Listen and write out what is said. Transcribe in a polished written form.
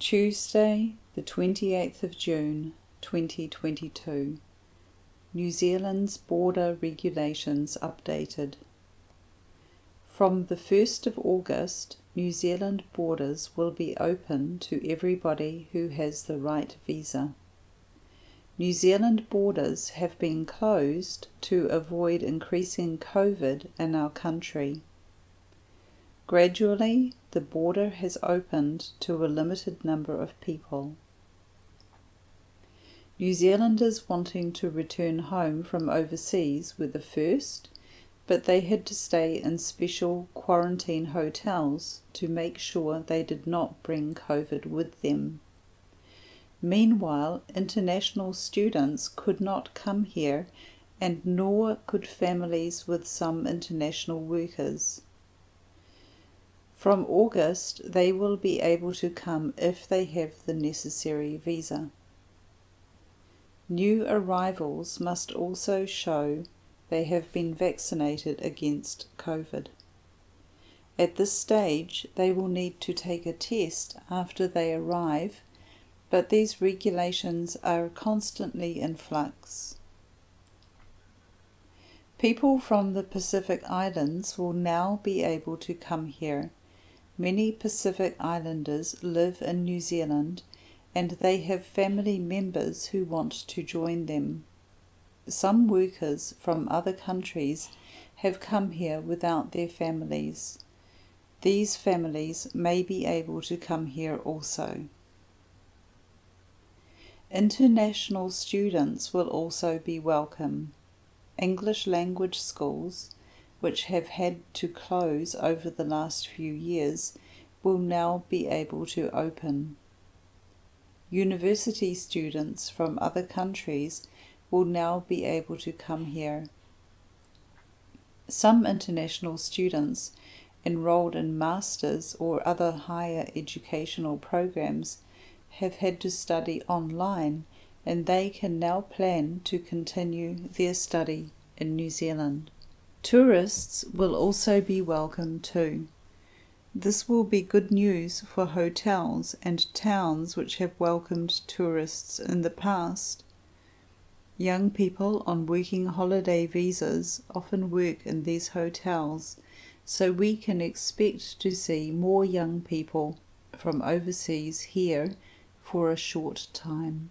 Tuesday, the 28th of June, 2022. New Zealand's border regulations updated. From the 1st of August, New Zealand borders will be open to everybody who has the right visa. New Zealand borders have been closed to avoid increasing COVID in our country. Gradually, the border has opened to a limited number of people. New Zealanders wanting to return home from overseas were the first, but they had to stay in special quarantine hotels to make sure they did not bring COVID with them. Meanwhile, international students could not come here, and nor could families with some international workers. From August, they will be able to come if they have the necessary visa. New arrivals must also show they have been vaccinated against COVID. At this stage, they will need to take a test after they arrive, but these regulations are constantly in flux. People from the Pacific Islands will now be able to come here. Many Pacific Islanders live in New Zealand, and they have family members who want to join them. Some workers from other countries have come here without their families. These families may be able to come here also. International students will also be welcome. English language schools, which have had to close over the last few years, will now be able to open. University students from other countries will now be able to come here. Some international students enrolled in masters or other higher educational programs have had to study online, and they can now plan to continue their study in New Zealand. Tourists will also be welcome too. This will be good news for hotels and towns which have welcomed tourists in the past. Young people on working holiday visas often work in these hotels, so we can expect to see more young people from overseas here for a short time.